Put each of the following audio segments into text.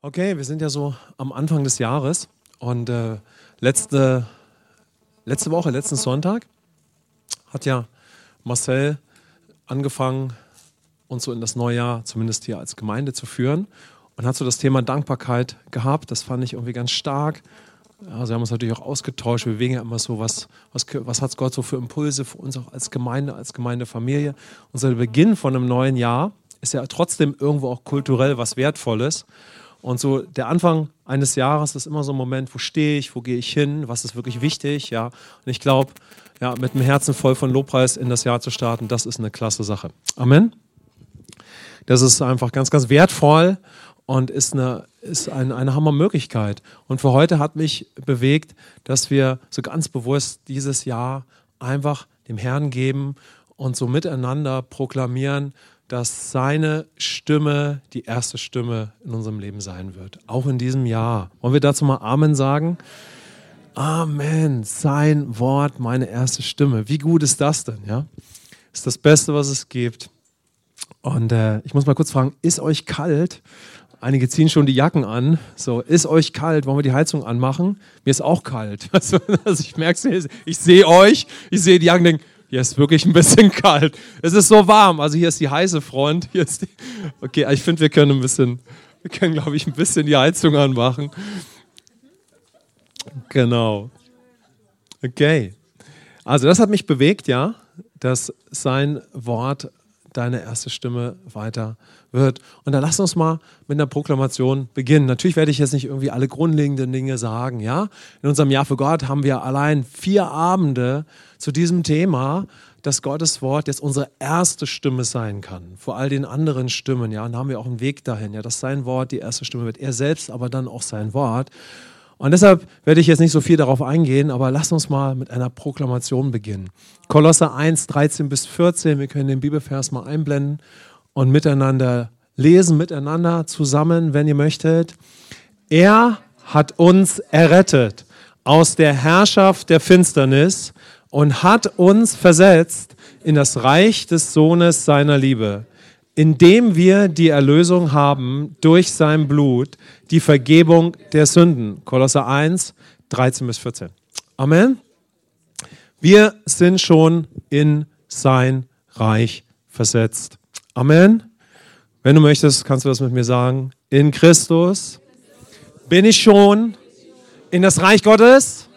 Okay, wir sind ja so am Anfang des Jahres und letzten Sonntag, hat ja Marcel angefangen, uns so in das neue Jahr, zumindest hier als Gemeinde, zu führen und hat so das Thema Dankbarkeit gehabt. Das fand ich irgendwie ganz stark. Also wir haben uns natürlich auch ausgetauscht, wir bewegen ja immer so, was hat Gott so für Impulse für uns auch als Gemeindefamilie. Und so der Beginn von einem neuen Jahr ist ja trotzdem irgendwo auch kulturell was Wertvolles. Und so der Anfang eines Jahres ist immer so ein Moment, wo stehe ich, wo gehe ich hin, was ist wirklich wichtig, ja. Und ich glaube, ja, mit dem Herzen voll von Lobpreis in das Jahr zu starten, das ist eine klasse Sache. Amen. Das ist einfach ganz, ganz wertvoll und ist eine Hammermöglichkeit. Und für heute hat mich bewegt, dass wir so ganz bewusst dieses Jahr einfach dem Herrn geben und so miteinander proklamieren, dass seine Stimme die erste Stimme in unserem Leben sein wird. Auch in diesem Jahr. Wollen wir dazu mal Amen sagen? Amen. Sein Wort, meine erste Stimme. Wie gut ist das denn? Ja? Ist das Beste, was es gibt. Und ich muss mal kurz fragen, ist euch kalt? Einige ziehen schon die Jacken an. So, ist euch kalt? Wollen wir die Heizung anmachen? Mir ist auch kalt. Also ich merke es, ich sehe euch, ich sehe die Jacken und denke, hier ist wirklich ein bisschen kalt. Es ist so warm. Also hier ist die heiße Front. Hier ist die okay, ich finde, wir können, glaube ich, ein bisschen die Heizung anmachen. Genau. Okay. Also das hat mich bewegt, ja, dass sein Wort deine erste Stimme weiter wird. Und dann lass uns mal mit einer Proklamation beginnen. Natürlich werde ich jetzt nicht irgendwie alle grundlegenden Dinge sagen, ja. In unserem Jahr für Gott haben wir allein 4 Abende zu diesem Thema, dass Gottes Wort jetzt unsere erste Stimme sein kann, vor all den anderen Stimmen, ja. Und da haben wir auch einen Weg dahin, ja, dass sein Wort die erste Stimme wird. Er selbst, aber dann auch sein Wort. Und deshalb werde ich jetzt nicht so viel darauf eingehen, aber lasst uns mal mit einer Proklamation beginnen. Kolosser 1, 13-14, wir können den Bibelvers mal einblenden und miteinander lesen, miteinander zusammen, wenn ihr möchtet. Er hat uns errettet aus der Herrschaft der Finsternis und hat uns versetzt in das Reich des Sohnes seiner Liebe, indem wir die Erlösung haben durch sein Blut, die Vergebung der Sünden. Kolosser 1, 13-14. Amen. Wir sind schon in sein Reich versetzt. Amen. Wenn du möchtest, kannst du das mit mir sagen. In Christus bin ich schon in das Reich Gottes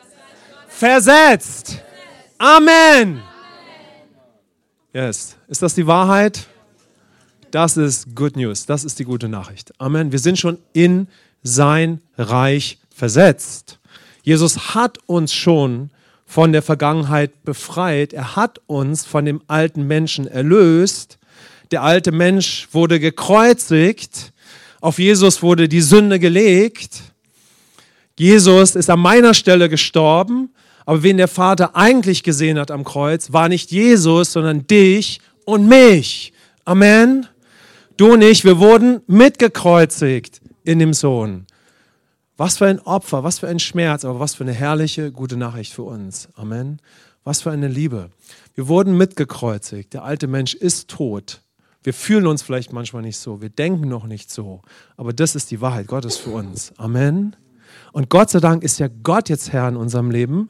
versetzt. Amen. Yes. Ist das die Wahrheit? Das ist Good News, das ist die gute Nachricht. Amen. Wir sind schon in sein Reich versetzt. Jesus hat uns schon von der Vergangenheit befreit. Er hat uns von dem alten Menschen erlöst. Der alte Mensch wurde gekreuzigt. Auf Jesus wurde die Sünde gelegt. Jesus ist an meiner Stelle gestorben. Aber wen der Vater eigentlich gesehen hat am Kreuz, war nicht Jesus, sondern dich und mich. Amen. Du und ich, wir wurden mitgekreuzigt in dem Sohn. Was für ein Opfer, was für ein Schmerz, aber was für eine herrliche, gute Nachricht für uns. Amen. Was für eine Liebe. Wir wurden mitgekreuzigt. Der alte Mensch ist tot. Wir fühlen uns vielleicht manchmal nicht so. Wir denken noch nicht so. Aber das ist die Wahrheit Gottes für uns. Amen. Und Gott sei Dank ist ja Gott jetzt Herr in unserem Leben.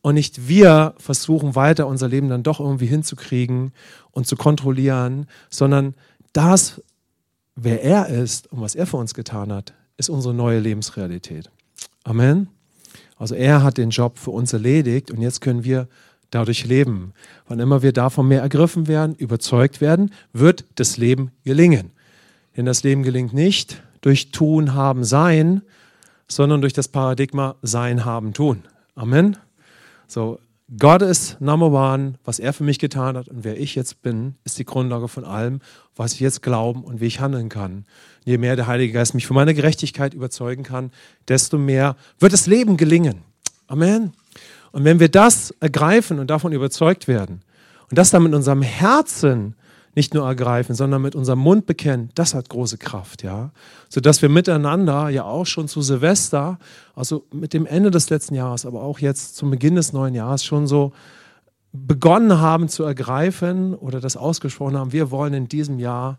Und nicht wir versuchen weiter unser Leben dann doch irgendwie hinzukriegen und zu kontrollieren, sondern das, wer er ist und was er für uns getan hat, ist unsere neue Lebensrealität. Amen. Also er hat den Job für uns erledigt und jetzt können wir dadurch leben. Wann immer wir davon mehr ergriffen werden, überzeugt werden, wird das Leben gelingen. Denn das Leben gelingt nicht durch Tun, Haben, Sein, sondern durch das Paradigma Sein, Haben, Tun. Amen. So, Gott ist Number One, was er für mich getan hat und wer ich jetzt bin, ist die Grundlage von allem, was ich jetzt glauben und wie ich handeln kann. Je mehr der Heilige Geist mich für meine Gerechtigkeit überzeugen kann, desto mehr wird das Leben gelingen. Amen. Und wenn wir das ergreifen und davon überzeugt werden und das dann mit unserem Herzen nicht nur ergreifen, sondern mit unserem Mund bekennen, das hat große Kraft, ja. Sodass wir miteinander ja auch schon zu Silvester, also mit dem Ende des letzten Jahres, aber auch jetzt zum Beginn des neuen Jahres schon so begonnen haben zu ergreifen oder das ausgesprochen haben, wir wollen in diesem Jahr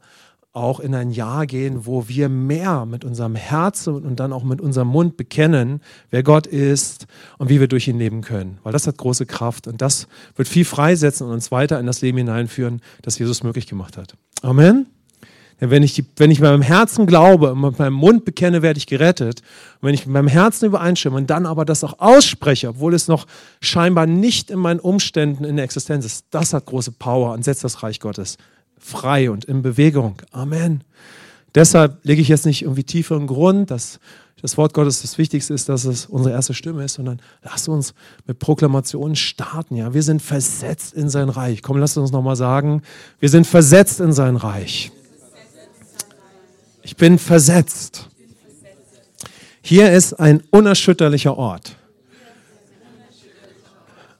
auch in ein Jahr gehen, wo wir mehr mit unserem Herzen und dann auch mit unserem Mund bekennen, wer Gott ist und wie wir durch ihn leben können. Weil das hat große Kraft und das wird viel freisetzen und uns weiter in das Leben hineinführen, das Jesus möglich gemacht hat. Amen. Denn wenn ich mit meinem Herzen glaube und mit meinem Mund bekenne, werde ich gerettet. Und wenn ich mit meinem Herzen übereinstimme und dann aber das auch ausspreche, obwohl es noch scheinbar nicht in meinen Umständen in der Existenz ist, das hat große Power und setzt das Reich Gottes frei und in Bewegung. Amen. Deshalb lege ich jetzt nicht irgendwie tiefer im Grund, dass das Wort Gottes das Wichtigste ist, dass es unsere erste Stimme ist, sondern lasst uns mit Proklamationen starten. Ja, wir sind versetzt in sein Reich. Komm, lasst uns nochmal sagen, wir sind versetzt in sein Reich. Ich bin versetzt. Hier ist ein unerschütterlicher Ort.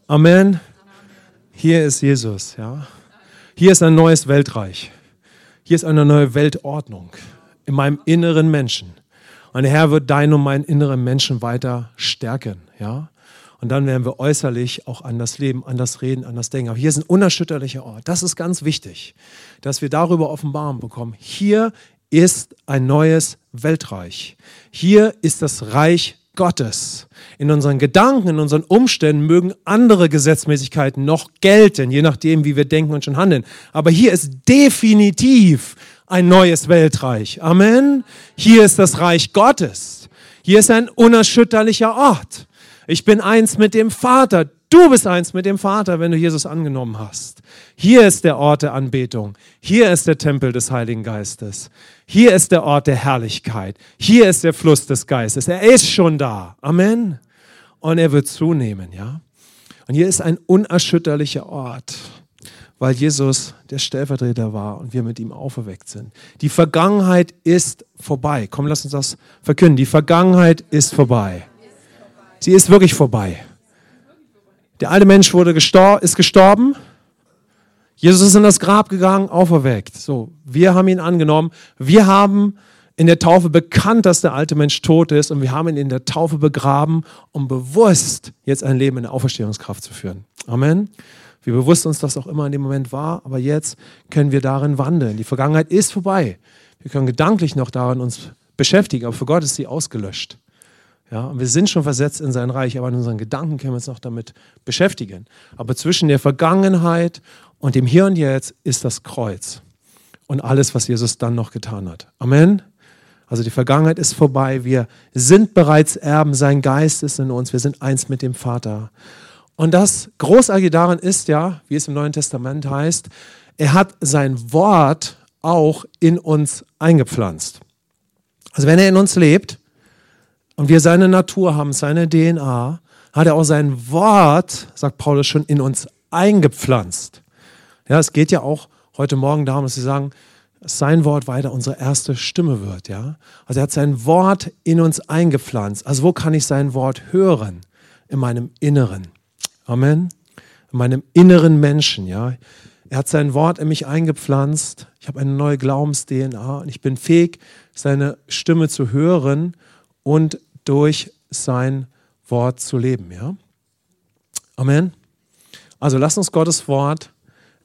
Amen. Hier ist Jesus, ja. Hier ist ein neues Weltreich. Hier ist eine neue Weltordnung in meinem inneren Menschen. Und der Herr wird deinen und meinen inneren Menschen weiter stärken, ja. Und dann werden wir äußerlich auch anders leben, anders reden, anders denken. Aber hier ist ein unerschütterlicher Ort. Das ist ganz wichtig, dass wir darüber Offenbarung bekommen. Hier ist ein neues Weltreich. Hier ist das Reich Gottes. In unseren Gedanken, in unseren Umständen mögen andere Gesetzmäßigkeiten noch gelten, je nachdem, wie wir denken und schon handeln. Aber hier ist definitiv ein neues Weltreich. Amen. Hier ist das Reich Gottes. Hier ist ein unerschütterlicher Ort. Ich bin eins mit dem Vater. Du bist eins mit dem Vater, wenn du Jesus angenommen hast. Hier ist der Ort der Anbetung. Hier ist der Tempel des Heiligen Geistes. Hier ist der Ort der Herrlichkeit. Hier ist der Fluss des Geistes. Er ist schon da. Amen. Und er wird zunehmen, ja. Und hier ist ein unerschütterlicher Ort, weil Jesus der Stellvertreter war und wir mit ihm auferweckt sind. Die Vergangenheit ist vorbei. Komm, lass uns das verkünden. Die Vergangenheit ist vorbei. Sie ist wirklich vorbei. Der alte Mensch ist gestorben. Jesus ist in das Grab gegangen, auferweckt. So, wir haben ihn angenommen. Wir haben in der Taufe bekannt, dass der alte Mensch tot ist und wir haben ihn in der Taufe begraben, um bewusst jetzt ein Leben in der Auferstehungskraft zu führen. Amen. Wie bewusst uns das auch immer in dem Moment war, aber jetzt können wir darin wandeln. Die Vergangenheit ist vorbei. Wir können gedanklich noch daran uns beschäftigen, aber für Gott ist sie ausgelöscht. Ja, und wir sind schon versetzt in sein Reich, aber in unseren Gedanken können wir uns noch damit beschäftigen. Aber zwischen der Vergangenheit und dem Hier und Jetzt ist das Kreuz und alles, was Jesus dann noch getan hat. Amen. Also die Vergangenheit ist vorbei. Wir sind bereits Erben. Sein Geist ist in uns. Wir sind eins mit dem Vater. Und das Großartige daran ist ja, wie es im Neuen Testament heißt, er hat sein Wort auch in uns eingepflanzt. Also wenn er in uns lebt, und wir seine Natur haben, seine DNA, hat er auch sein Wort, sagt Paulus, schon in uns eingepflanzt. Ja, es geht ja auch heute Morgen darum, dass sie sagen, dass sein Wort weiter unsere erste Stimme wird. Ja? Also er hat sein Wort in uns eingepflanzt. Also wo kann ich sein Wort hören? In meinem Inneren. Amen. In meinem inneren Menschen. Ja? Er hat sein Wort in mich eingepflanzt. Ich habe eine neue Glaubens-DNA und ich bin fähig, seine Stimme zu hören und durch sein Wort zu leben, ja? Amen. Also lasst uns Gottes Wort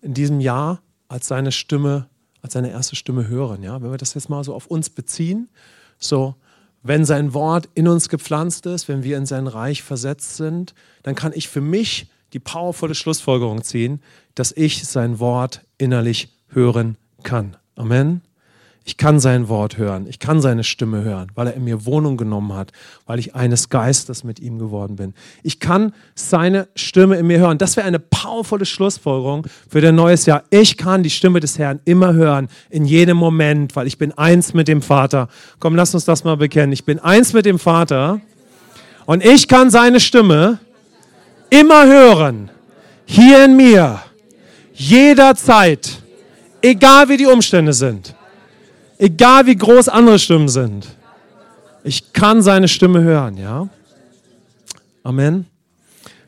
in diesem Jahr als seine Stimme, als seine erste Stimme hören, ja? Wenn wir das jetzt mal so auf uns beziehen, so wenn sein Wort in uns gepflanzt ist, wenn wir in sein Reich versetzt sind, dann kann ich für mich die powervolle Schlussfolgerung ziehen, dass ich sein Wort innerlich hören kann. Amen. Ich kann sein Wort hören, ich kann seine Stimme hören, weil er in mir Wohnung genommen hat, weil ich eines Geistes mit ihm geworden bin. Ich kann seine Stimme in mir hören. Das wäre eine powervolle Schlussfolgerung für dein neues Jahr. Ich kann die Stimme des Herrn immer hören, in jedem Moment, weil ich bin eins mit dem Vater. Komm, lass uns das mal bekennen. Ich bin eins mit dem Vater und ich kann seine Stimme immer hören, hier in mir, jederzeit, egal wie die Umstände sind. Egal wie groß andere Stimmen sind. Ich kann seine Stimme hören, ja? Amen.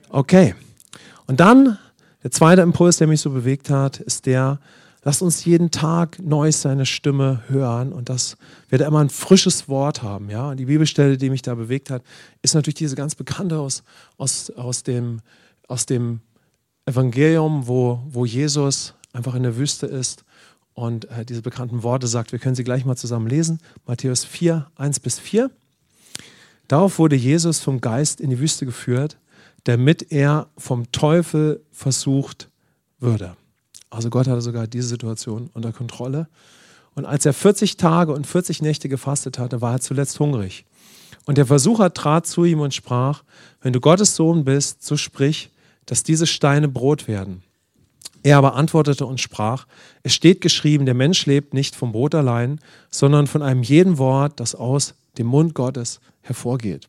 Okay. Und dann, der zweite Impuls, der mich so bewegt hat, ist der, lasst uns jeden Tag neu seine Stimme hören und das wird immer ein frisches Wort haben, ja? Und die Bibelstelle, die mich da bewegt hat, ist natürlich diese ganz bekannte aus dem Evangelium, wo Jesus einfach in der Wüste ist Und diese bekannten Worte sagt, wir können sie gleich mal zusammen lesen. Matthäus 4, 1-4. Darauf wurde Jesus vom Geist in die Wüste geführt, damit er vom Teufel versucht würde. Also Gott hatte sogar diese Situation unter Kontrolle. Und als er 40 Tage und 40 Nächte gefastet hatte, war er zuletzt hungrig. Und der Versucher trat zu ihm und sprach, wenn du Gottes Sohn bist, so sprich, dass diese Steine Brot werden. Er aber antwortete und sprach, es steht geschrieben, der Mensch lebt nicht vom Brot allein, sondern von einem jeden Wort, das aus dem Mund Gottes hervorgeht.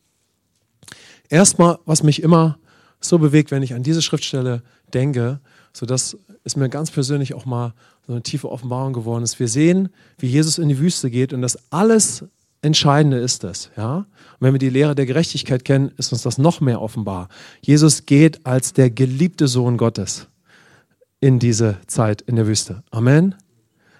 Erstmal, was mich immer so bewegt, wenn ich an diese Schriftstelle denke, so das ist mir ganz persönlich auch mal so eine tiefe Offenbarung geworden ist. Wir sehen, wie Jesus in die Wüste geht und das alles Entscheidende ist das. Ja? Und wenn wir die Lehre der Gerechtigkeit kennen, ist uns das noch mehr offenbar. Jesus geht als der geliebte Sohn Gottes in diese Zeit in der Wüste. Amen.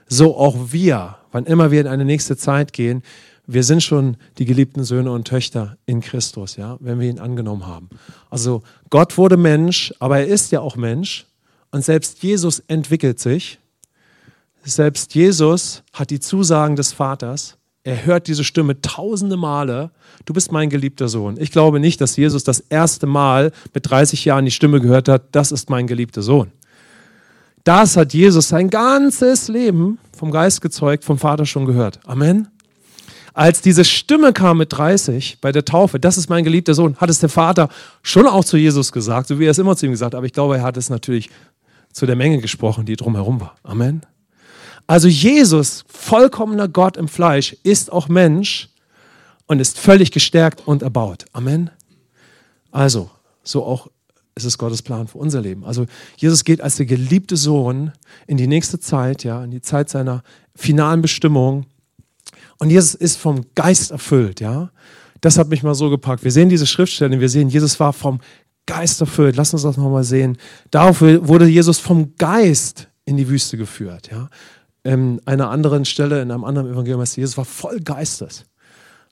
So auch wir, wann immer wir in eine nächste Zeit gehen, wir sind schon die geliebten Söhne und Töchter in Christus, ja, wenn wir ihn angenommen haben. Also Gott wurde Mensch, aber er ist ja auch Mensch. Und selbst Jesus entwickelt sich. Selbst Jesus hat die Zusagen des Vaters. Er hört diese Stimme tausende Male. Du bist mein geliebter Sohn. Ich glaube nicht, dass Jesus das erste Mal mit 30 Jahren die Stimme gehört hat, das ist mein geliebter Sohn. Das hat Jesus sein ganzes Leben vom Geist gezeugt, vom Vater schon gehört. Amen. Als diese Stimme kam mit 30 bei der Taufe, das ist mein geliebter Sohn, hat es der Vater schon auch zu Jesus gesagt, so wie er es immer zu ihm gesagt hat. Aber ich glaube, er hat es natürlich zu der Menge gesprochen, die drumherum war. Amen. Also Jesus, vollkommener Gott im Fleisch, ist auch Mensch und ist völlig gestärkt und erbaut. Amen. Also, so auch ist es Gottes Plan für unser Leben. Also Jesus geht als der geliebte Sohn in die nächste Zeit, ja, in die Zeit seiner finalen Bestimmung. Und Jesus ist vom Geist erfüllt, ja. Das hat mich mal so gepackt. Wir sehen diese Schriftstellen, wir sehen, Jesus war vom Geist erfüllt. Lass uns das nochmal sehen. Darauf wurde Jesus vom Geist in die Wüste geführt, ja. In einer anderen Stelle, in einem anderen Evangelium heißt, Jesus war voll Geistes.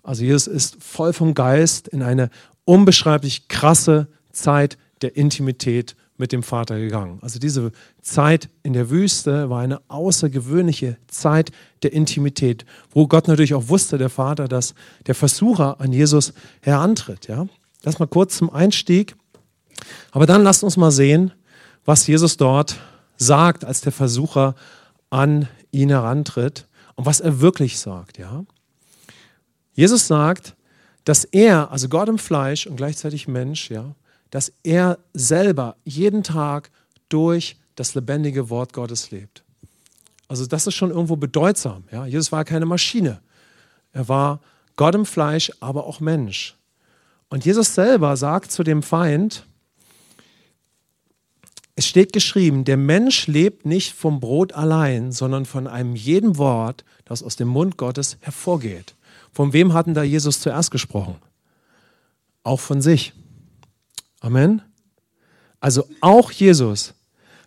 Also Jesus ist voll vom Geist in eine unbeschreiblich krasse Zeit der Intimität mit dem Vater gegangen. Also diese Zeit in der Wüste war eine außergewöhnliche Zeit der Intimität, wo Gott natürlich auch wusste, der Vater, dass der Versucher an Jesus herantritt. Ja? Das mal kurz zum Einstieg. Aber dann lasst uns mal sehen, was Jesus dort sagt, als der Versucher an ihn herantritt und was er wirklich sagt. Ja? Jesus sagt, dass er, also Gott im Fleisch und gleichzeitig Mensch, ja, dass er selber jeden Tag durch das lebendige Wort Gottes lebt. Also das ist schon irgendwo bedeutsam. Ja? Jesus war keine Maschine. Er war Gott im Fleisch, aber auch Mensch. Und Jesus selber sagt zu dem Feind, es steht geschrieben, der Mensch lebt nicht vom Brot allein, sondern von einem jeden Wort, das aus dem Mund Gottes hervorgeht. Von wem hatten da Jesus zuerst gesprochen? Auch von sich. Amen. Also auch Jesus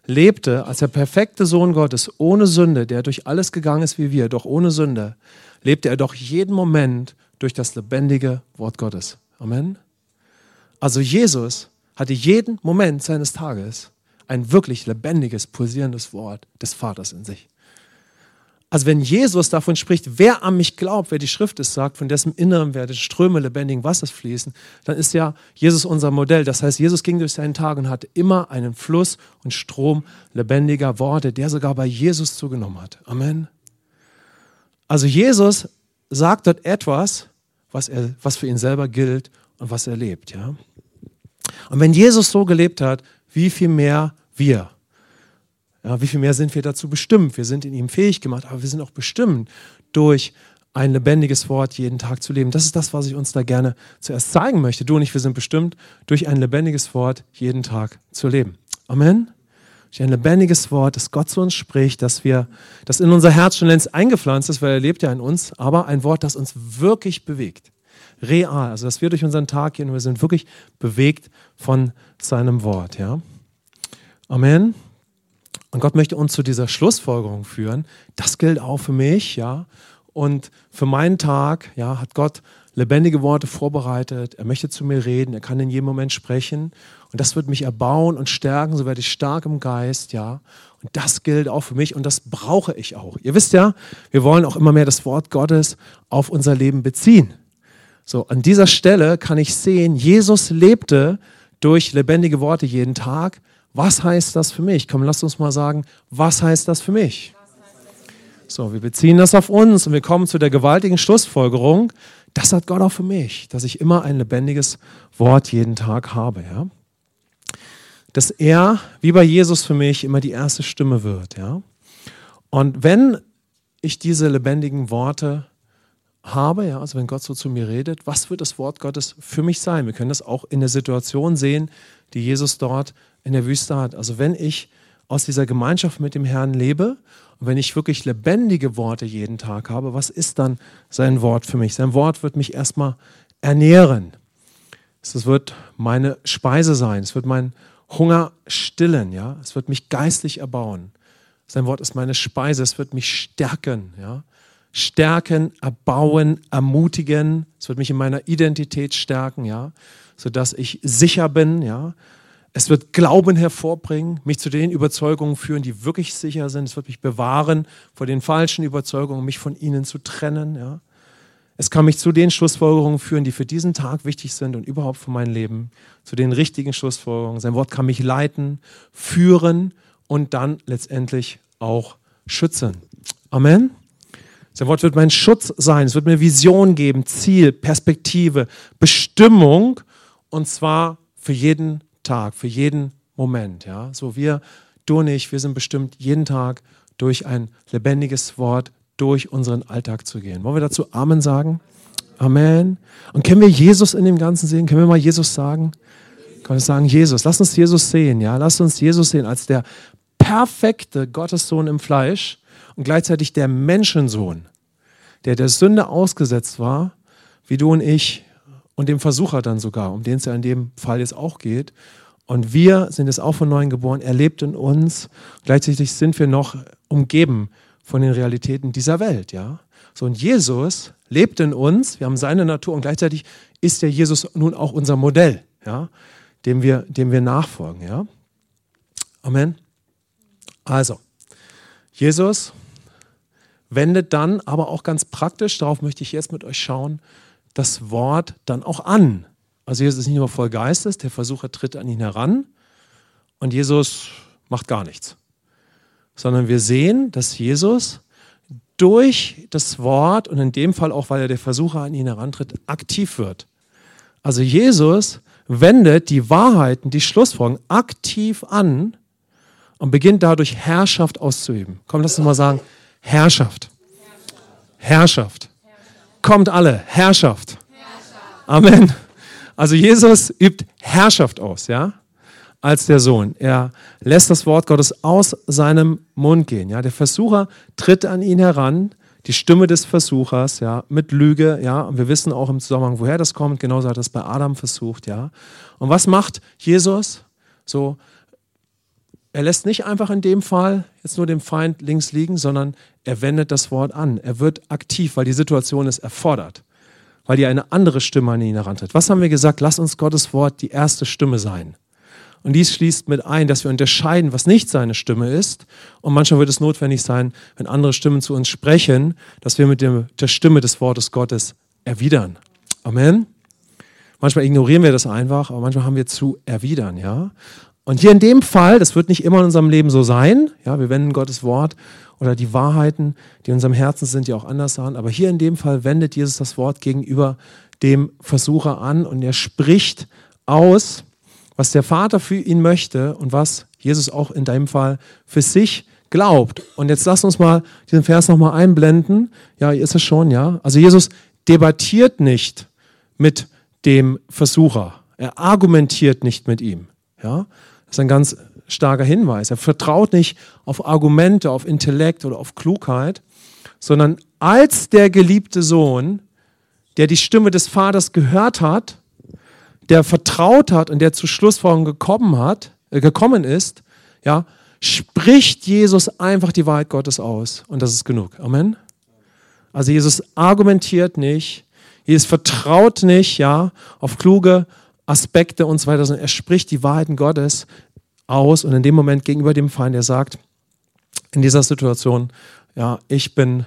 lebte als der perfekte Sohn Gottes ohne Sünde, der durch alles gegangen ist wie wir, doch ohne Sünde, lebte er doch jeden Moment durch das lebendige Wort Gottes. Amen. Also Jesus hatte jeden Moment seines Tages ein wirklich lebendiges, pulsierendes Wort des Vaters in sich. Also wenn Jesus davon spricht, wer an mich glaubt, wer die Schrift es sagt, von dessen Inneren werden Ströme lebendigen Wassers fließen, dann ist ja Jesus unser Modell. Das heißt, Jesus ging durch seinen Tag und hatte immer einen Fluss und Strom lebendiger Worte, der sogar bei Jesus zugenommen hat. Amen. Also Jesus sagt dort etwas, was für ihn selber gilt und was er lebt. Ja? Und wenn Jesus so gelebt hat, wie viel mehr wir? Ja, wie viel mehr sind wir dazu bestimmt? Wir sind in ihm fähig gemacht, aber wir sind auch bestimmt, durch ein lebendiges Wort jeden Tag zu leben. Das ist das, was ich uns da gerne zuerst zeigen möchte. Du und ich, wir sind bestimmt, durch ein lebendiges Wort jeden Tag zu leben. Amen. Durch ein lebendiges Wort, das Gott zu uns spricht, das in unser Herz schon längst eingepflanzt ist, weil er lebt ja in uns, aber ein Wort, das uns wirklich bewegt. Real, also dass wir durch unseren Tag gehen und wir sind wirklich bewegt von seinem Wort. Ja? Amen. Und Gott möchte uns zu dieser Schlussfolgerung führen. Das gilt auch für mich, ja. Und für meinen Tag, ja, hat Gott lebendige Worte vorbereitet. Er möchte zu mir reden. Er kann in jedem Moment sprechen. Und das wird mich erbauen und stärken. So werde ich stark im Geist, ja. Und das gilt auch für mich und das brauche ich auch. Ihr wisst ja, wir wollen auch immer mehr das Wort Gottes auf unser Leben beziehen. So, an dieser Stelle kann ich sehen, Jesus lebte durch lebendige Worte jeden Tag. Was heißt das für mich? Komm, lasst uns mal sagen, was heißt das für mich? So, wir beziehen das auf uns und wir kommen zu der gewaltigen Schlussfolgerung, das hat Gott auch für mich, dass ich immer ein lebendiges Wort jeden Tag habe, ja? Dass er, wie bei Jesus für mich, immer die erste Stimme wird, ja? Und wenn ich diese lebendigen Worte habe, ja, also wenn Gott so zu mir redet, was wird das Wort Gottes für mich sein? Wir können das auch in der Situation sehen, die Jesus dort in der Wüste hat. Also wenn ich aus dieser Gemeinschaft mit dem Herrn lebe und wenn ich wirklich lebendige Worte jeden Tag habe, was ist dann sein Wort für mich? Sein Wort wird mich erstmal ernähren. Es wird meine Speise sein. Es wird meinen Hunger stillen. Ja? Es wird mich geistlich erbauen. Sein Wort ist meine Speise. Es wird mich stärken. Ja? Stärken, erbauen, ermutigen. Es wird mich in meiner Identität stärken, ja? Sodass ich sicher bin, ja? Es wird Glauben hervorbringen, mich zu den Überzeugungen führen, die wirklich sicher sind. Es wird mich bewahren vor den falschen Überzeugungen, mich von ihnen zu trennen, ja? Es kann mich zu den Schlussfolgerungen führen, die für diesen Tag wichtig sind und überhaupt für mein Leben, zu den richtigen Schlussfolgerungen. Sein Wort kann mich leiten, führen und dann letztendlich auch schützen. Amen. Sein Wort wird mein Schutz sein, es wird mir Vision geben, Ziel, Perspektive, Bestimmung und zwar für jeden Tag, für jeden Moment. Ja? So wir, du und ich, wir sind bestimmt jeden Tag durch ein lebendiges Wort, durch unseren Alltag zu gehen. Wollen wir dazu Amen sagen? Amen. Und können wir Jesus in dem Ganzen sehen? Können wir mal Jesus sagen? Können wir sagen, Jesus, lass uns Jesus sehen. Ja? Lass uns Jesus sehen als der perfekte Gottessohn im Fleisch. Und gleichzeitig der Menschensohn, der der Sünde ausgesetzt war, wie du und ich und dem Versucher dann sogar, um den es ja in dem Fall jetzt auch geht. Und wir sind jetzt auch von Neuem geboren, er lebt in uns. Gleichzeitig sind wir noch umgeben von den Realitäten dieser Welt. Ja? So, und Jesus lebt in uns, wir haben seine Natur und gleichzeitig ist der Jesus nun auch unser Modell, ja? Dem wir nachfolgen. Ja? Amen. Also, Jesus wendet dann aber auch ganz praktisch, darauf möchte ich jetzt mit euch schauen, das Wort dann auch an. Also Jesus ist nicht nur voll Geistes, der Versucher tritt an ihn heran und Jesus macht gar nichts. Sondern wir sehen, dass Jesus durch das Wort und in dem Fall auch, weil er der Versucher an ihn herantritt, aktiv wird. Also Jesus wendet die Wahrheiten, die Schlussfolgerungen aktiv an und beginnt dadurch Herrschaft auszuüben. Komm, lass uns mal sagen, Herrschaft. Herrschaft. Kommt alle, Herrschaft. Amen. Also Jesus übt Herrschaft aus, ja, als der Sohn. Er lässt das Wort Gottes aus seinem Mund gehen, ja. Der Versucher tritt an ihn heran, die Stimme des Versuchers, ja, mit Lüge, ja. Und wir wissen auch im Zusammenhang, woher das kommt. Genauso hat er es bei Adam versucht, ja. Und was macht Jesus? So, er lässt nicht einfach in dem Fall jetzt nur dem Feind links liegen, sondern er wendet das Wort an. Er wird aktiv, weil die Situation es erfordert, weil die eine andere Stimme an ihn herantritt. Was haben wir gesagt? Lass uns Gottes Wort die erste Stimme sein. Und dies schließt mit ein, dass wir unterscheiden, was nicht seine Stimme ist. Und manchmal wird es notwendig sein, wenn andere Stimmen zu uns sprechen, dass wir mit der Stimme des Wortes Gottes erwidern. Amen. Manchmal ignorieren wir das einfach, aber manchmal haben wir zu erwidern, ja. Und hier in dem Fall, das wird nicht immer in unserem Leben so sein, ja, wir wenden Gottes Wort oder die Wahrheiten, die in unserem Herzen sind, die auch anders sind, aber hier in dem Fall wendet Jesus das Wort gegenüber dem Versucher an und er spricht aus, was der Vater für ihn möchte und was Jesus auch in deinem Fall für sich glaubt. Und jetzt lass uns mal diesen Vers nochmal einblenden, ja, hier ist es schon, ja, also Jesus debattiert nicht mit dem Versucher, er argumentiert nicht mit ihm, ja. Das ist ein ganz starker Hinweis. Er vertraut nicht auf Argumente, auf Intellekt oder auf Klugheit, sondern als der geliebte Sohn, der die Stimme des Vaters gehört hat, der vertraut hat und der zu Schlussfolgerungen gekommen ist, ja, spricht Jesus einfach die Wahrheit Gottes aus. Und das ist genug. Amen. Also Jesus argumentiert nicht, Jesus vertraut nicht, ja, auf kluge Aspekte und so weiter, sondern er spricht die Wahrheiten Gottes aus und in dem Moment gegenüber dem Feind, er sagt, in dieser Situation, ja, ich bin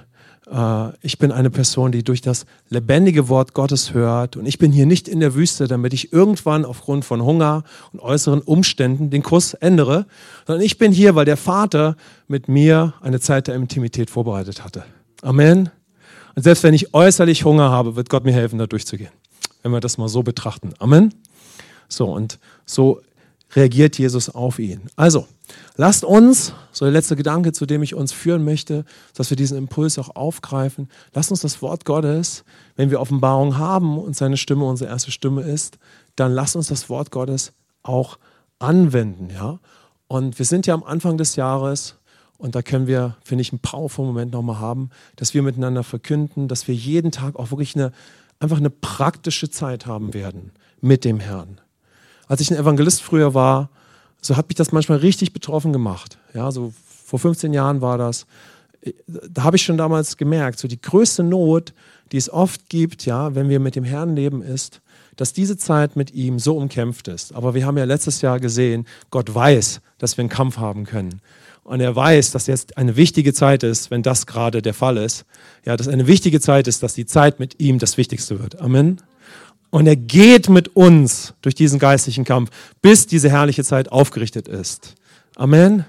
eine Person, die durch das lebendige Wort Gottes hört, und ich bin hier nicht in der Wüste, damit ich irgendwann aufgrund von Hunger und äußeren Umständen den Kurs ändere, sondern ich bin hier, weil der Vater mit mir eine Zeit der Intimität vorbereitet hatte. Amen. Und selbst wenn ich äußerlich Hunger habe, wird Gott mir helfen, da durchzugehen. Wenn wir das mal so betrachten. Amen. So, und so reagiert Jesus auf ihn. Also, lasst uns, so der letzte Gedanke, zu dem ich uns führen möchte, dass wir diesen Impuls auch aufgreifen, lasst uns das Wort Gottes, wenn wir Offenbarung haben und seine Stimme unsere erste Stimme ist, dann lasst uns das Wort Gottes auch anwenden. Ja? Und wir sind ja am Anfang des Jahres, und da können wir, finde ich, einen powerful Moment nochmal haben, dass wir miteinander verkünden, dass wir jeden Tag auch wirklich einfach eine praktische Zeit haben werden mit dem Herrn. Als ich ein Evangelist früher war, so hat mich das manchmal richtig betroffen gemacht. Ja, so vor 15 Jahren war das. Da habe ich schon damals gemerkt, so die größte Not, die es oft gibt, ja, wenn wir mit dem Herrn leben, ist, dass diese Zeit mit ihm so umkämpft ist. Aber wir haben ja letztes Jahr gesehen, Gott weiß, dass wir einen Kampf haben können. Und er weiß, dass jetzt eine wichtige Zeit ist, wenn das gerade der Fall ist. Ja, dass eine wichtige Zeit ist, dass die Zeit mit ihm das Wichtigste wird. Amen. Und er geht mit uns durch diesen geistlichen Kampf, bis diese herrliche Zeit aufgerichtet ist. Amen.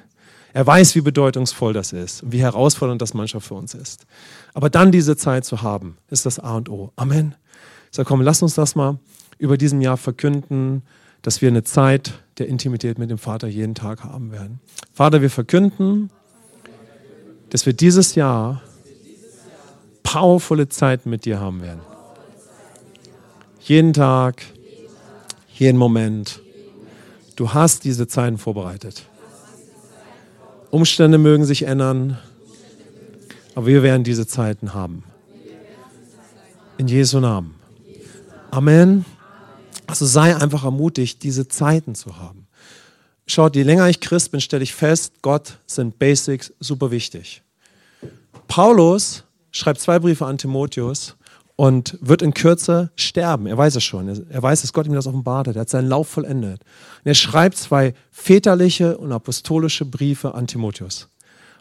Er weiß, wie bedeutungsvoll das ist und wie herausfordernd das manchmal für uns ist. Aber dann diese Zeit zu haben, ist das A und O. Amen. So, komm, lass uns das mal über diesem Jahr verkünden, dass wir eine Zeit der Intimität mit dem Vater jeden Tag haben werden. Vater, wir verkünden, dass wir dieses Jahr powervolle Zeiten mit dir haben werden. Jeden Tag, jeden Moment. Du hast diese Zeiten vorbereitet. Umstände mögen sich ändern, aber wir werden diese Zeiten haben. In Jesu Namen. Amen. Also sei einfach ermutigt, diese Zeiten zu haben. Schaut, je länger ich Christ bin, stelle ich fest, Gott sind Basics super wichtig. Paulus schreibt 2 Briefe an Timotheus und wird in Kürze sterben. Er weiß es schon. Er weiß, dass Gott ihm das offenbart hat. Er hat seinen Lauf vollendet. Und er schreibt 2 väterliche und apostolische Briefe an Timotheus.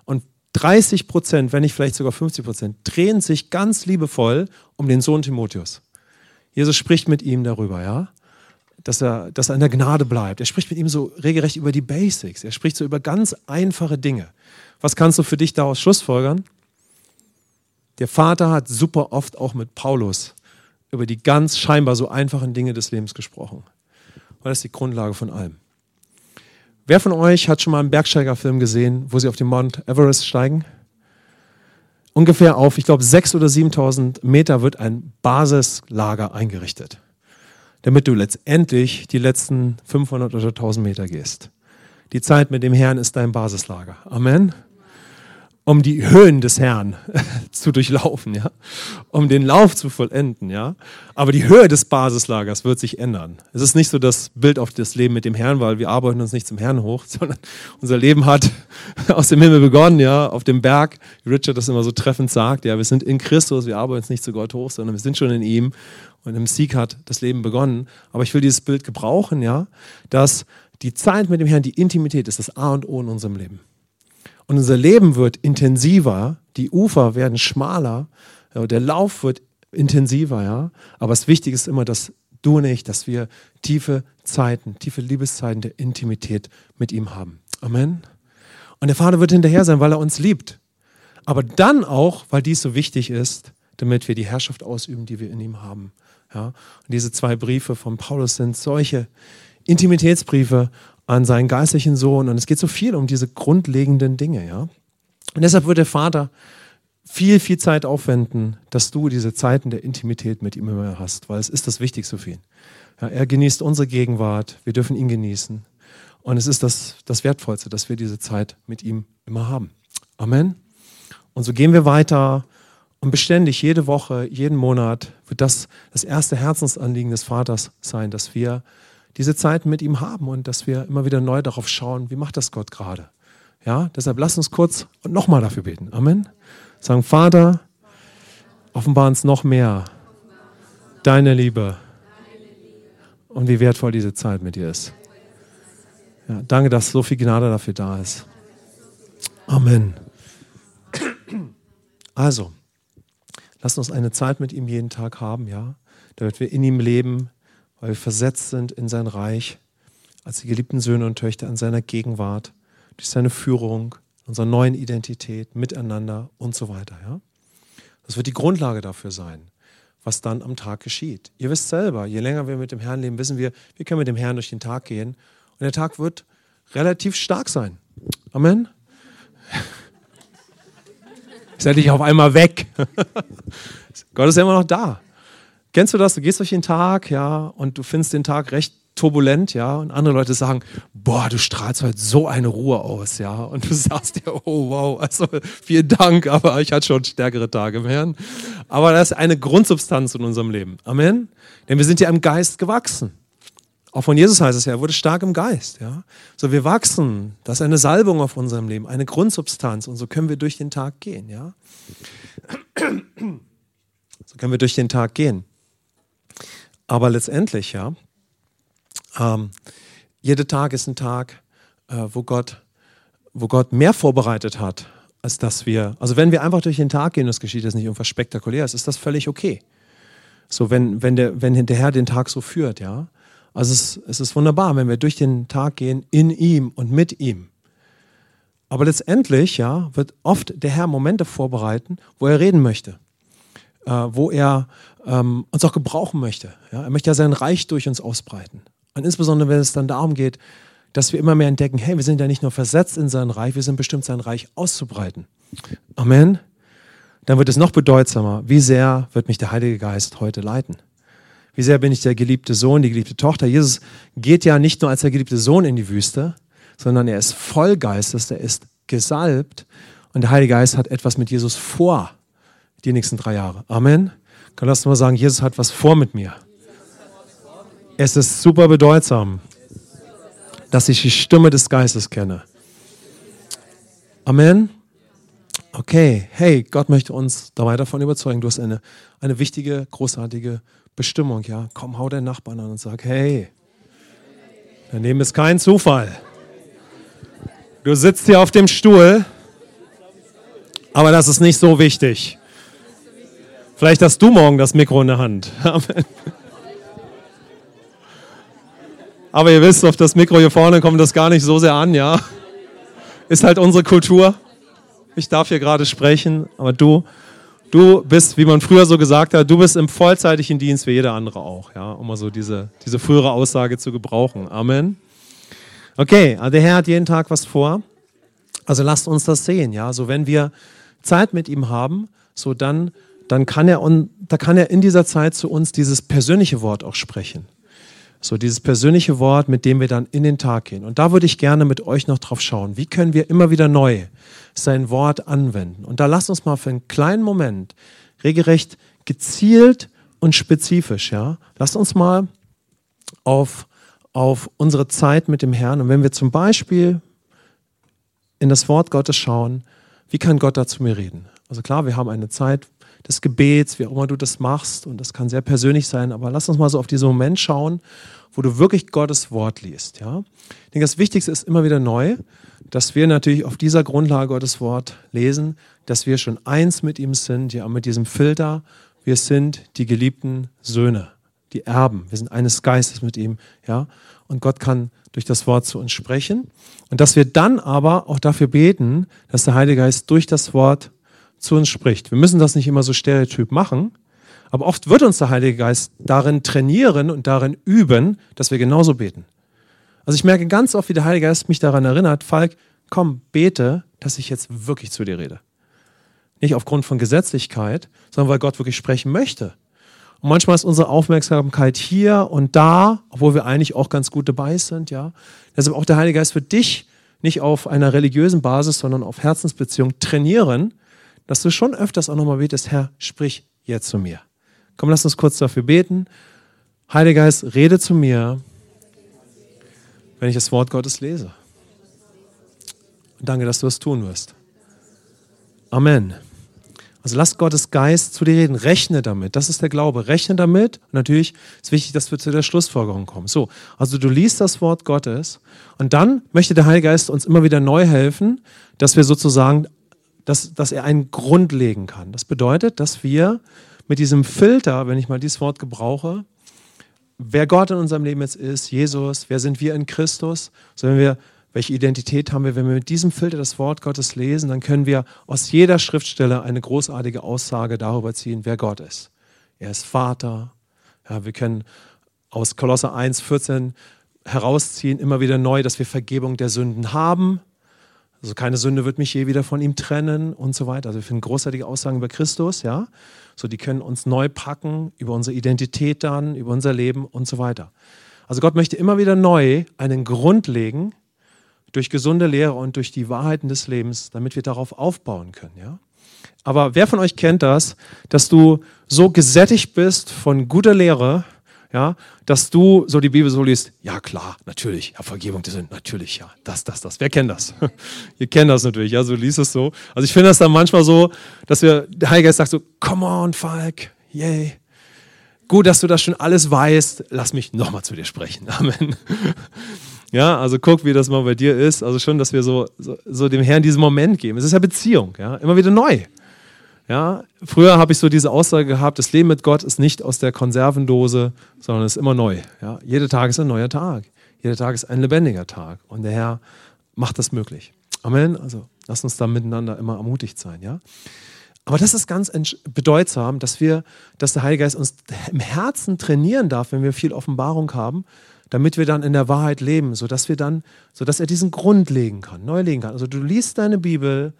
Und 30%, wenn nicht vielleicht sogar 50%, drehen sich ganz liebevoll um den Sohn Timotheus. Jesus spricht mit ihm darüber, ja, dass er in der Gnade bleibt. Er spricht mit ihm so regelrecht über die Basics. Er spricht so über ganz einfache Dinge. Was kannst du für dich daraus schlussfolgern? Der Vater hat super oft auch mit Paulus über die ganz scheinbar so einfachen Dinge des Lebens gesprochen. Und das ist die Grundlage von allem. Wer von euch hat schon mal einen Bergsteigerfilm gesehen, wo sie auf den Mount Everest steigen? Ungefähr auf, ich glaube, 6.000 oder 7.000 Meter wird ein Basislager eingerichtet, damit du letztendlich die letzten 500 oder 1.000 Meter gehst. Die Zeit mit dem Herrn ist dein Basislager. Amen. Um die Höhen des Herrn zu durchlaufen, ja, um den Lauf zu vollenden, ja. Aber die Höhe des Basislagers wird sich ändern. Es ist nicht so das Bild auf das Leben mit dem Herrn, weil wir arbeiten uns nicht zum Herrn hoch, sondern unser Leben hat aus dem Himmel begonnen, ja, auf dem Berg. Richard das immer so treffend sagt, ja, wir sind in Christus, wir arbeiten uns nicht zu Gott hoch, sondern wir sind schon in ihm, und im Sieg hat das Leben begonnen. Aber ich will dieses Bild gebrauchen, ja, dass die Zeit mit dem Herrn, die Intimität ist das A und O in unserem Leben. Und unser Leben wird intensiver, die Ufer werden schmaler, der Lauf wird intensiver, ja. Aber das Wichtige ist immer, dass du und ich, dass wir tiefe Liebeszeiten der Intimität mit ihm haben. Amen. Und der Vater wird hinterher sein, weil er uns liebt. Aber dann auch, weil dies so wichtig ist, damit wir die Herrschaft ausüben, die wir in ihm haben. Ja? Und diese 2 Briefe von Paulus sind solche Intimitätsbriefe an seinen geistlichen Sohn, und es geht so viel um diese grundlegenden Dinge, ja. Und deshalb wird der Vater viel, viel Zeit aufwenden, dass du diese Zeiten der Intimität mit ihm immer hast, weil es ist das Wichtigste für ihn. Ja, er genießt unsere Gegenwart, wir dürfen ihn genießen, und es ist das Wertvollste, dass wir diese Zeit mit ihm immer haben. Amen. Und so gehen wir weiter, und beständig jede Woche, jeden Monat wird das erste Herzensanliegen des Vaters sein, dass wir diese Zeit mit ihm haben und dass wir immer wieder neu darauf schauen, wie macht das Gott gerade. Ja, deshalb lasst uns kurz und nochmal dafür beten. Amen. Sagen, Vater, offenbar uns noch mehr deine Liebe und wie wertvoll diese Zeit mit dir ist. Ja, danke, dass so viel Gnade dafür da ist. Amen. Also, lasst uns eine Zeit mit ihm jeden Tag haben, ja, damit wir in ihm leben, weil wir versetzt sind in sein Reich, als die geliebten Söhne und Töchter in seiner Gegenwart, durch seine Führung, unserer neuen Identität, miteinander und so weiter. Ja? Das wird die Grundlage dafür sein, was dann am Tag geschieht. Ihr wisst selber, je länger wir mit dem Herrn leben, wissen wir, wir können mit dem Herrn durch den Tag gehen und der Tag wird relativ stark sein. Amen. Ist ja nicht auf einmal weg. Gott ist ja immer noch da. Kennst du das? Du gehst durch den Tag, ja, und du findest den Tag recht turbulent, ja, und andere Leute sagen, boah, du strahlst heute so eine Ruhe aus, ja, und du sagst dir, oh wow, also vielen Dank, aber ich hatte schon stärkere Tage im Herrn. Aber das ist eine Grundsubstanz in unserem Leben. Amen. Denn wir sind ja im Geist gewachsen. Auch von Jesus heißt es ja, er wurde stark im Geist, ja. So, wir wachsen. Das ist eine Salbung auf unserem Leben, eine Grundsubstanz, und so können wir durch den Tag gehen, ja. So können wir durch den Tag gehen. Aber letztendlich, ja, jeder Tag ist ein Tag, wo Gott mehr vorbereitet hat, als dass wir, also wenn wir einfach durch den Tag gehen, das geschieht jetzt nicht irgendwas Spektakuläres, ist das völlig okay. So, wenn der Herr den Tag so führt, ja. Also es ist wunderbar, wenn wir durch den Tag gehen, in ihm und mit ihm. Aber letztendlich, ja, wird oft der Herr Momente vorbereiten, wo er reden möchte. Wo er uns auch gebrauchen möchte. Ja? Er möchte ja sein Reich durch uns ausbreiten. Und insbesondere, wenn es dann darum geht, dass wir immer mehr entdecken, hey, wir sind ja nicht nur versetzt in sein Reich, wir sind bestimmt, sein Reich auszubreiten. Amen. Dann wird es noch bedeutsamer, wie sehr wird mich der Heilige Geist heute leiten? Wie sehr bin ich der geliebte Sohn, die geliebte Tochter? Jesus geht ja nicht nur als der geliebte Sohn in die Wüste, sondern er ist voll Geistes, er ist gesalbt und der Heilige Geist hat etwas mit Jesus vor. Die nächsten 3 Jahre. Amen. Dann lass uns mal sagen, Jesus hat was vor mit mir. Es ist super bedeutsam, dass ich die Stimme des Geistes kenne. Amen. Okay, hey, Gott möchte uns dabei davon überzeugen. Du hast eine wichtige, großartige Bestimmung. Ja? Komm, hau deinen Nachbarn an und sag, hey, daneben ist kein Zufall. Du sitzt hier auf dem Stuhl, aber das ist nicht so wichtig. Vielleicht hast du morgen das Mikro in der Hand. Amen. Aber ihr wisst, auf das Mikro hier vorne kommt das gar nicht so sehr an, ja. Ist halt unsere Kultur. Ich darf hier gerade sprechen, aber du bist, wie man früher so gesagt hat, du bist im vollzeitlichen Dienst wie jeder andere auch, ja, um mal so diese frühere Aussage zu gebrauchen. Amen. Okay, also der Herr hat jeden Tag was vor. Also lasst uns das sehen, ja. So, wenn wir Zeit mit ihm haben, so dann kann er in dieser Zeit zu uns dieses persönliche Wort auch sprechen. So dieses persönliche Wort, mit dem wir dann in den Tag gehen. Und da würde ich gerne mit euch noch drauf schauen. Wie können wir immer wieder neu sein Wort anwenden? Und da lasst uns mal für einen kleinen Moment regelrecht gezielt und spezifisch, ja. Lasst uns mal auf unsere Zeit mit dem Herrn. Und wenn wir zum Beispiel in das Wort Gottes schauen, wie kann Gott da zu mir reden? Also klar, wir haben eine Zeit des Gebets, wie auch immer du das machst, und das kann sehr persönlich sein, aber lass uns mal so auf diesen Moment schauen, wo du wirklich Gottes Wort liest. Ja? Ich denke, das Wichtigste ist immer wieder neu, dass wir natürlich auf dieser Grundlage Gottes Wort lesen, dass wir schon eins mit ihm sind, ja, mit diesem Filter, wir sind die geliebten Söhne, die Erben, wir sind eines Geistes mit ihm, ja, und Gott kann durch das Wort zu uns sprechen und dass wir dann aber auch dafür beten, dass der Heilige Geist durch das Wort zu uns spricht. Wir müssen das nicht immer so stereotyp machen, aber oft wird uns der Heilige Geist darin trainieren und darin üben, dass wir genauso beten. Also ich merke ganz oft, wie der Heilige Geist mich daran erinnert, Falk, komm, bete, dass ich jetzt wirklich zu dir rede. Nicht aufgrund von Gesetzlichkeit, sondern weil Gott wirklich sprechen möchte. Und manchmal ist unsere Aufmerksamkeit hier und da, obwohl wir eigentlich auch ganz gut dabei sind, ja. Deshalb auch der Heilige Geist wird dich nicht auf einer religiösen Basis, sondern auf Herzensbeziehung trainieren, dass du schon öfters auch nochmal betest, Herr, sprich jetzt zu mir. Komm, lass uns kurz dafür beten. Heiliger Geist, rede zu mir, wenn ich das Wort Gottes lese. Und danke, dass du es tun wirst. Amen. Also lass Gottes Geist zu dir reden. Rechne damit. Das ist der Glaube. Rechne damit. Und natürlich ist wichtig, dass wir zu der Schlussfolgerung kommen. So, also du liest das Wort Gottes und dann möchte der Heilige Geist uns immer wieder neu helfen, dass wir sozusagen dass er einen Grund legen kann. Das bedeutet, dass wir mit diesem Filter, wenn ich mal dieses Wort gebrauche, wer Gott in unserem Leben jetzt ist, Jesus, wer sind wir in Christus, so wenn wir, welche Identität haben wir, wenn wir mit diesem Filter das Wort Gottes lesen, dann können wir aus jeder Schriftstelle eine großartige Aussage darüber ziehen, wer Gott ist. Er ist Vater. Ja, wir können aus Kolosser 1,14 herausziehen, immer wieder neu, dass wir Vergebung der Sünden haben. Also keine Sünde wird mich je wieder von ihm trennen und so weiter. Also wir finden großartige Aussagen über Christus, ja. So, die können uns neu packen über unsere Identität dann, über unser Leben und so weiter. Also Gott möchte immer wieder neu einen Grund legen durch gesunde Lehre und durch die Wahrheiten des Lebens, damit wir darauf aufbauen können, ja. Aber wer von euch kennt das, dass du so gesättigt bist von guter Lehre, ja, dass du so die Bibel so liest, ja klar, natürlich, ja, Vergebung der Sünden, natürlich, ja, das. Wer kennt das? Ihr kennt das natürlich, ja, so liest es so. Also ich finde das dann manchmal so, dass der Heilige Geist sagt so, come on, Falk, yay. Gut, dass du das schon alles weißt, lass mich nochmal zu dir sprechen, Amen. Ja, also guck, wie das mal bei dir ist. Also schon, dass wir so dem Herrn diesen Moment geben. Es ist ja Beziehung, ja, immer wieder neu. Ja, früher habe ich so diese Aussage gehabt, das Leben mit Gott ist nicht aus der Konservendose, sondern ist immer neu. Ja? Jeder Tag ist ein neuer Tag. Jeder Tag ist ein lebendiger Tag. Und der Herr macht das möglich. Amen. Also lasst uns da miteinander immer ermutigt sein. Ja? Aber das ist ganz bedeutsam, dass der Heilige Geist uns im Herzen trainieren darf, wenn wir viel Offenbarung haben, damit wir dann in der Wahrheit leben, sodass er diesen Grund neu legen kann. Also du liest deine Bibel.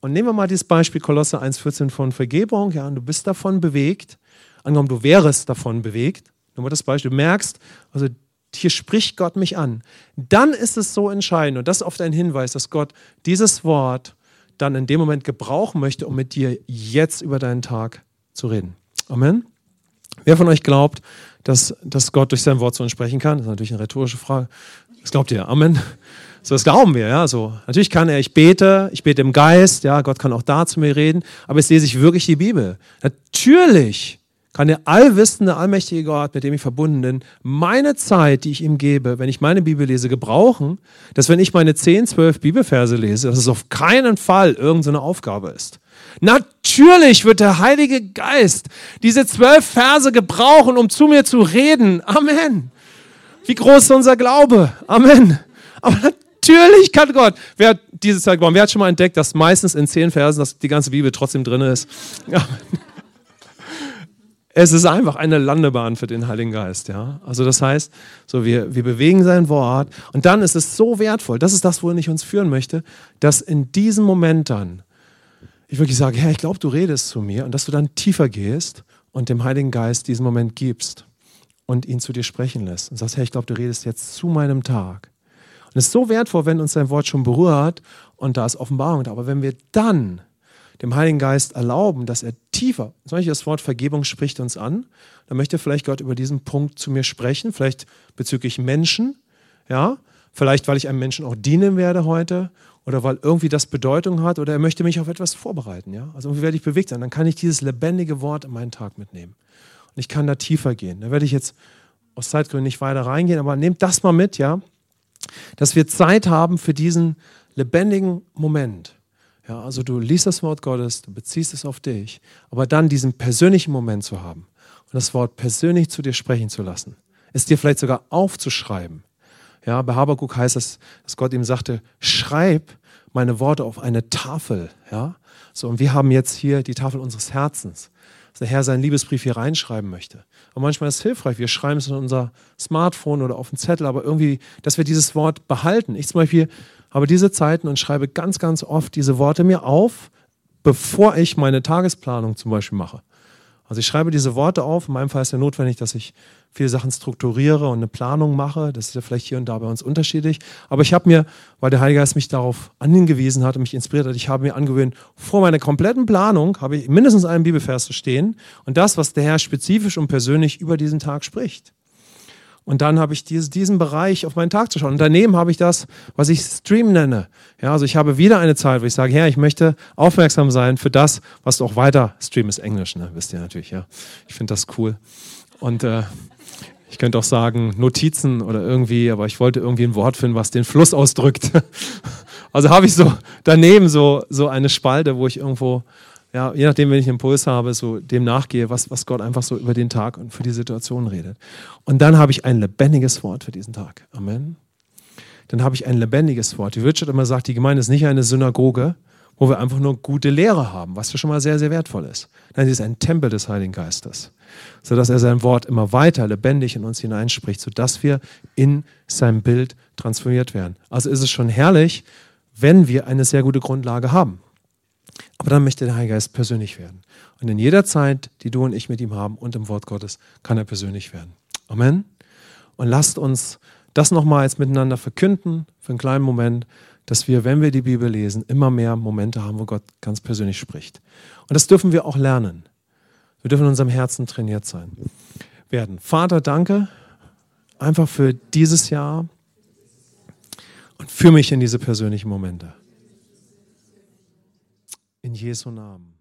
Und nehmen wir mal dieses Beispiel Kolosser 1,14 von Vergebung. Ja, und du bist davon bewegt. Angenommen, du wärst davon bewegt. Nur das Beispiel. Du merkst, also hier spricht Gott mich an. Dann ist es so entscheidend und das ist oft ein Hinweis, dass Gott dieses Wort dann in dem Moment gebrauchen möchte, um mit dir jetzt über deinen Tag zu reden. Amen. Wer von euch glaubt, dass Gott durch sein Wort zu uns sprechen kann? Das ist natürlich eine rhetorische Frage. Das glaubt ihr. Amen. So, das glauben wir, ja, so. Natürlich kann er, ich bete im Geist, ja, Gott kann auch da zu mir reden, aber jetzt lese ich wirklich die Bibel. Natürlich kann der allwissende, allmächtige Gott, mit dem ich verbunden bin, meine Zeit, die ich ihm gebe, wenn ich meine Bibel lese, gebrauchen, dass wenn ich meine 10, 12 Bibelverse lese, dass es auf keinen Fall irgendeine Aufgabe ist. Natürlich wird der Heilige Geist diese 12 Verse gebrauchen, um zu mir zu reden. Amen. Wie groß ist unser Glaube? Amen. Aber natürlich kann Gott. Wer hat dieses Jahr geboren? Wer hat schon mal entdeckt, dass meistens in 10 Versen dass die ganze Bibel trotzdem drin ist? Ja. Es ist einfach eine Landebahn für den Heiligen Geist. Ja? Also das heißt, so wir bewegen sein Wort und dann ist es so wertvoll, das ist das, wohin ich uns führen möchte, dass in diesem Moment dann ich wirklich sage, Herr, ich glaube, du redest zu mir und dass du dann tiefer gehst und dem Heiligen Geist diesen Moment gibst und ihn zu dir sprechen lässt und sagst, Herr, ich glaube, du redest jetzt zu meinem Tag. Und es ist so wertvoll, wenn uns sein Wort schon berührt und da ist Offenbarung da. Aber wenn wir dann dem Heiligen Geist erlauben, dass er tiefer, zum Beispiel das Wort Vergebung spricht uns an, dann möchte vielleicht Gott über diesen Punkt zu mir sprechen, vielleicht bezüglich Menschen, ja, vielleicht weil ich einem Menschen auch dienen werde heute oder weil irgendwie das Bedeutung hat oder er möchte mich auf etwas vorbereiten, ja. Also irgendwie werde ich bewegt sein, dann kann ich dieses lebendige Wort in meinen Tag mitnehmen und ich kann da tiefer gehen. Da werde ich jetzt aus Zeitgründen nicht weiter reingehen, aber nehmt das mal mit, ja. Dass wir Zeit haben für diesen lebendigen Moment. Ja, also du liest das Wort Gottes, du beziehst es auf dich, aber dann diesen persönlichen Moment zu haben und das Wort persönlich zu dir sprechen zu lassen, es dir vielleicht sogar aufzuschreiben. Ja, bei Habakuk heißt es, dass Gott ihm sagte, schreib meine Worte auf eine Tafel. Ja? So, und wir haben jetzt hier die Tafel unseres Herzens, dass der Herr seinen Liebesbrief hier reinschreiben möchte. Und manchmal ist es hilfreich, wir schreiben es in unser Smartphone oder auf einen Zettel, aber irgendwie, dass wir dieses Wort behalten. Ich zum Beispiel habe diese Zeiten und schreibe ganz, ganz oft diese Worte mir auf, bevor ich meine Tagesplanung zum Beispiel mache. Also ich schreibe diese Worte auf, in meinem Fall ist ja notwendig, dass ich viele Sachen strukturiere und eine Planung mache, das ist ja vielleicht hier und da bei uns unterschiedlich, aber ich habe mir, weil der Heilige Geist mich darauf angewiesen hat und mich inspiriert hat, ich habe mir angewöhnt, vor meiner kompletten Planung habe ich mindestens einen Bibelvers zu stehen und das, was der Herr spezifisch und persönlich über diesen Tag spricht. Und dann habe ich diesen Bereich auf meinen Tag zu schauen. Und daneben habe ich das, was ich Stream nenne. Ja, also ich habe wieder eine Zeit, wo ich sage, Herr, ich möchte aufmerksam sein für das, was du auch weiter Stream ist Englisch, ne? Wisst ihr natürlich, ja. Ich finde das cool. Und ich könnte auch sagen Notizen oder irgendwie, aber ich wollte irgendwie ein Wort finden, was den Fluss ausdrückt. Also habe ich so daneben so eine Spalte, wo ich irgendwo, ja, je nachdem, wenn ich einen Impuls habe, so dem nachgehe, was Gott einfach so über den Tag und für die Situation redet. Und dann habe ich ein lebendiges Wort für diesen Tag. Amen. Dann habe ich ein lebendiges Wort. Wie Richard immer sagt, die Gemeinde ist nicht eine Synagoge, wo wir einfach nur gute Lehre haben, was schon mal sehr, sehr wertvoll ist. Nein, sie ist ein Tempel des Heiligen Geistes, sodass er sein Wort immer weiter lebendig in uns hineinspricht, sodass wir in sein Bild transformiert werden. Also ist es schon herrlich, wenn wir eine sehr gute Grundlage haben. Aber dann möchte der Heilige Geist persönlich werden. Und in jeder Zeit, die du und ich mit ihm haben und im Wort Gottes, kann er persönlich werden. Amen. Und lasst uns das nochmal jetzt miteinander verkünden, für einen kleinen Moment, dass wir, wenn wir die Bibel lesen, immer mehr Momente haben, wo Gott ganz persönlich spricht. Und das dürfen wir auch lernen. Wir dürfen in unserem Herzen trainiert sein werden. Vater, danke einfach für dieses Jahr und führe mich in diese persönlichen Momente. In Jesu Namen.